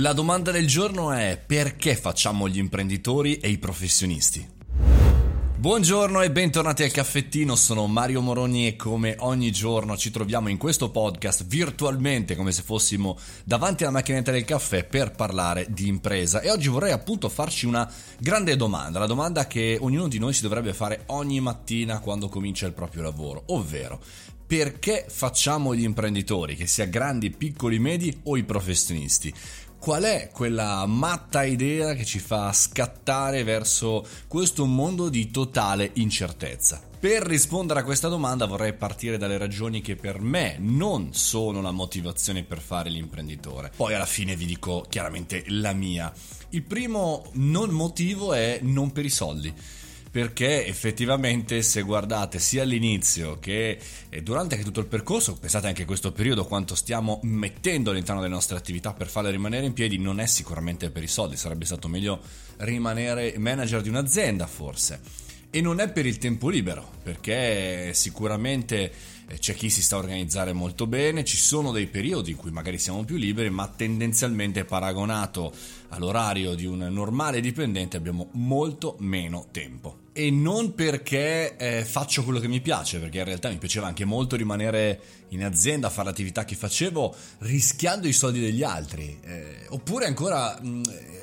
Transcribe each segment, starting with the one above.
La domanda del giorno è: perché facciamo gli imprenditori e i professionisti? Buongiorno e bentornati al Caffettino, sono Mario Moroni e come ogni giorno ci troviamo in questo podcast virtualmente, come se fossimo davanti alla macchinetta del caffè, per parlare di impresa. E oggi vorrei appunto farci una grande domanda, la domanda che ognuno di noi si dovrebbe fare ogni mattina quando comincia il proprio lavoro, ovvero: perché facciamo gli imprenditori, che sia grandi, piccoli, medi o i professionisti? Qual è quella matta idea che ci fa scattare verso questo mondo di totale incertezza? Per rispondere a questa domanda vorrei partire dalle ragioni che per me non sono la motivazione per fare l'imprenditore. Poi alla fine vi dico chiaramente la mia. Il primo non motivo è non per i soldi. Perché effettivamente, se guardate sia all'inizio che durante tutto il percorso, pensate anche a questo periodo, quanto stiamo mettendo all'interno delle nostre attività per farle rimanere in piedi, non è sicuramente per i soldi. Sarebbe stato meglio rimanere manager di un'azienda forse. E non è per il tempo libero, perché sicuramente c'è chi si sta a organizzare molto bene, ci sono dei periodi in cui magari siamo più liberi, ma tendenzialmente paragonato all'orario di un normale dipendente abbiamo molto meno tempo. E non perché faccio quello che mi piace, perché in realtà mi piaceva anche molto rimanere in azienda, fare l'attività che facevo rischiando i soldi degli altri, oppure ancora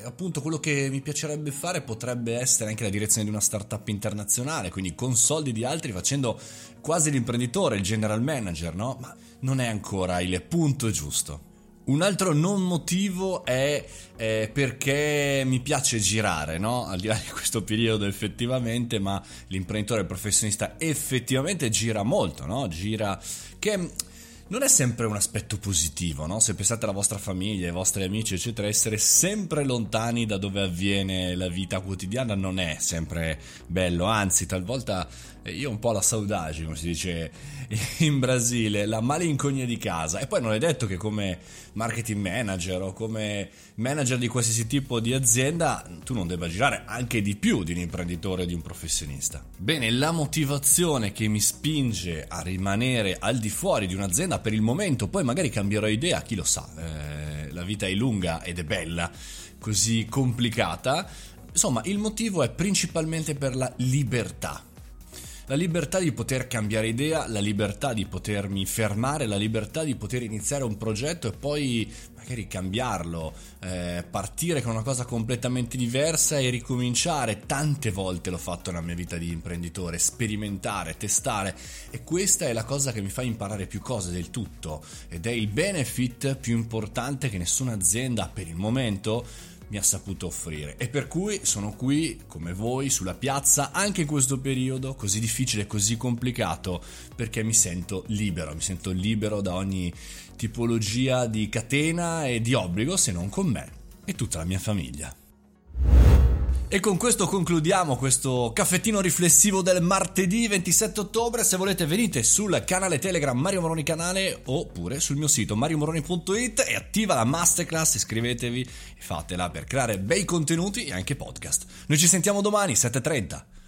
appunto quello che mi piacerebbe fare potrebbe essere anche la direzione di una startup internazionale, quindi con soldi di altri facendo quasi l'imprenditore, il general manager, no? Ma non è ancora il punto giusto. Un altro non motivo è perché mi piace girare, no? Al di là di questo periodo effettivamente, ma l'imprenditore, il professionista effettivamente gira molto, no? Gira, che non è sempre un aspetto positivo, no? Se pensate alla vostra famiglia, ai vostri amici, eccetera, essere sempre lontani da dove avviene la vita quotidiana non è sempre bello, anzi talvolta io un po' la saudade, come si dice in Brasile, la malinconia di casa. E poi non è detto che come marketing manager o come manager di qualsiasi tipo di azienda tu non debba girare anche di più di un imprenditore o di un professionista. Bene, la motivazione che mi spinge a rimanere al di fuori di un'azienda per il momento, poi magari cambierò idea, chi lo sa, la vita è lunga ed è bella così complicata. Insomma, il motivo è principalmente per la libertà. La libertà di poter cambiare idea, la libertà di potermi fermare, la libertà di poter iniziare un progetto e poi magari cambiarlo, partire con una cosa completamente diversa e ricominciare. Tante volte l'ho fatto nella mia vita di imprenditore, sperimentare, testare, e questa è la cosa che mi fa imparare più cose del tutto, ed è il benefit più importante che nessuna azienda per il momento mi ha saputo offrire, e per cui sono qui come voi sulla piazza anche in questo periodo così difficile, così complicato, perché mi sento libero da ogni tipologia di catena e di obbligo, se non con me e tutta la mia famiglia. E con questo concludiamo questo caffettino riflessivo del martedì 27 ottobre. Se volete venite sul canale Telegram Mario Moroni Canale, oppure sul mio sito mariomoroni.it, e attiva la masterclass, iscrivetevi e fatela per creare bei contenuti e anche podcast. Noi ci sentiamo domani 7:30.